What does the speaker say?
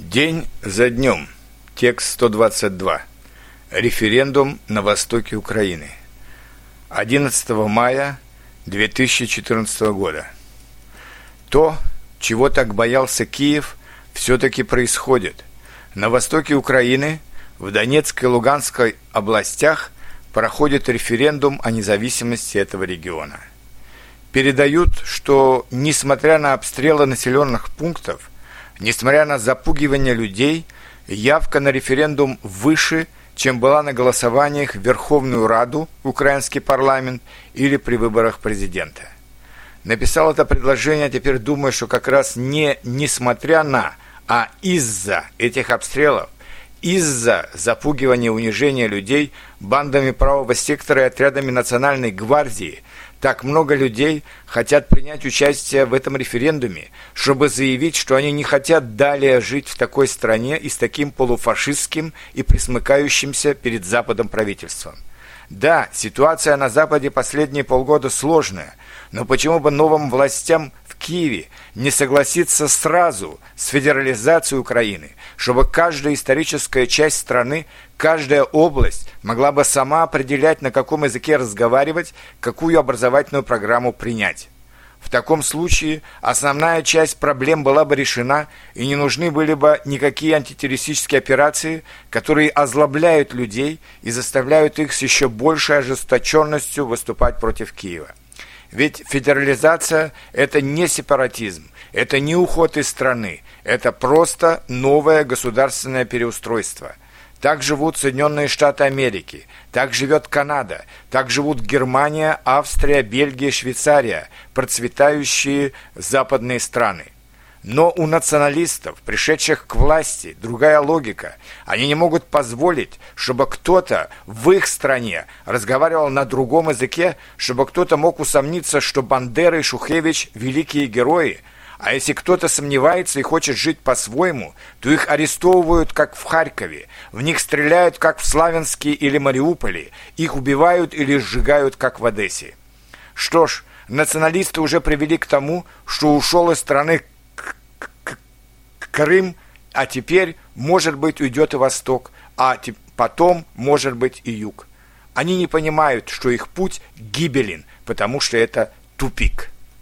День за днем. Текст 122. Референдум на востоке Украины. 11 мая 2014 года. То, чего так боялся Киев, все-таки происходит. На востоке Украины, в Донецкой и Луганской областях, проходит референдум о независимости этого региона. Передают, что, несмотря на обстрелы населенных пунктов, несмотря на запугивание людей, явка на референдум выше, чем была на голосованиях в Верховную Раду, украинский парламент, или при выборах президента. Написал это предложение, а теперь думаю, что как раз не несмотря на, а из-за этих обстрелов, из-за запугивания и унижения людей бандами правого сектора и отрядами Национальной гвардии, так много людей хотят принять участие в этом референдуме, чтобы заявить, что они не хотят далее жить в такой стране и с таким полуфашистским и присмыкающимся перед Западом правительством. Да, ситуация на Западе последние полгода сложная, но почему бы новым властям в Киеве не согласиться сразу с федерализацией Украины, чтобы каждая историческая часть страны, каждая область могла бы сама определять, на каком языке разговаривать, какую образовательную программу принять. В таком случае основная часть проблем была бы решена, и не нужны были бы никакие антитеррористические операции, которые озлобляют людей и заставляют их с еще большей ожесточенностью выступать против Киева. Ведь федерализация – это не сепаратизм, это не уход из страны, это просто новое государственное переустройство. Так живут Соединенные Штаты Америки, так живет Канада, так живут Германия, Австрия, Бельгия, Швейцария, процветающие западные страны. Но у националистов, пришедших к власти, другая логика. Они не могут позволить, чтобы кто-то в их стране разговаривал на другом языке, чтобы кто-то мог усомниться, что Бандера и Шухевич – великие герои. А если кто-то сомневается и хочет жить по-своему, то их арестовывают, как в Харькове, в них стреляют, как в Славянске или Мариуполе, их убивают или сжигают, как в Одессе. Что ж, националисты уже привели к тому, что ушел из страны Крым, а теперь, может быть, уйдет и Восток, а потом, может быть, и Юг. Они не понимают, что их путь гибелен, потому что это тупик».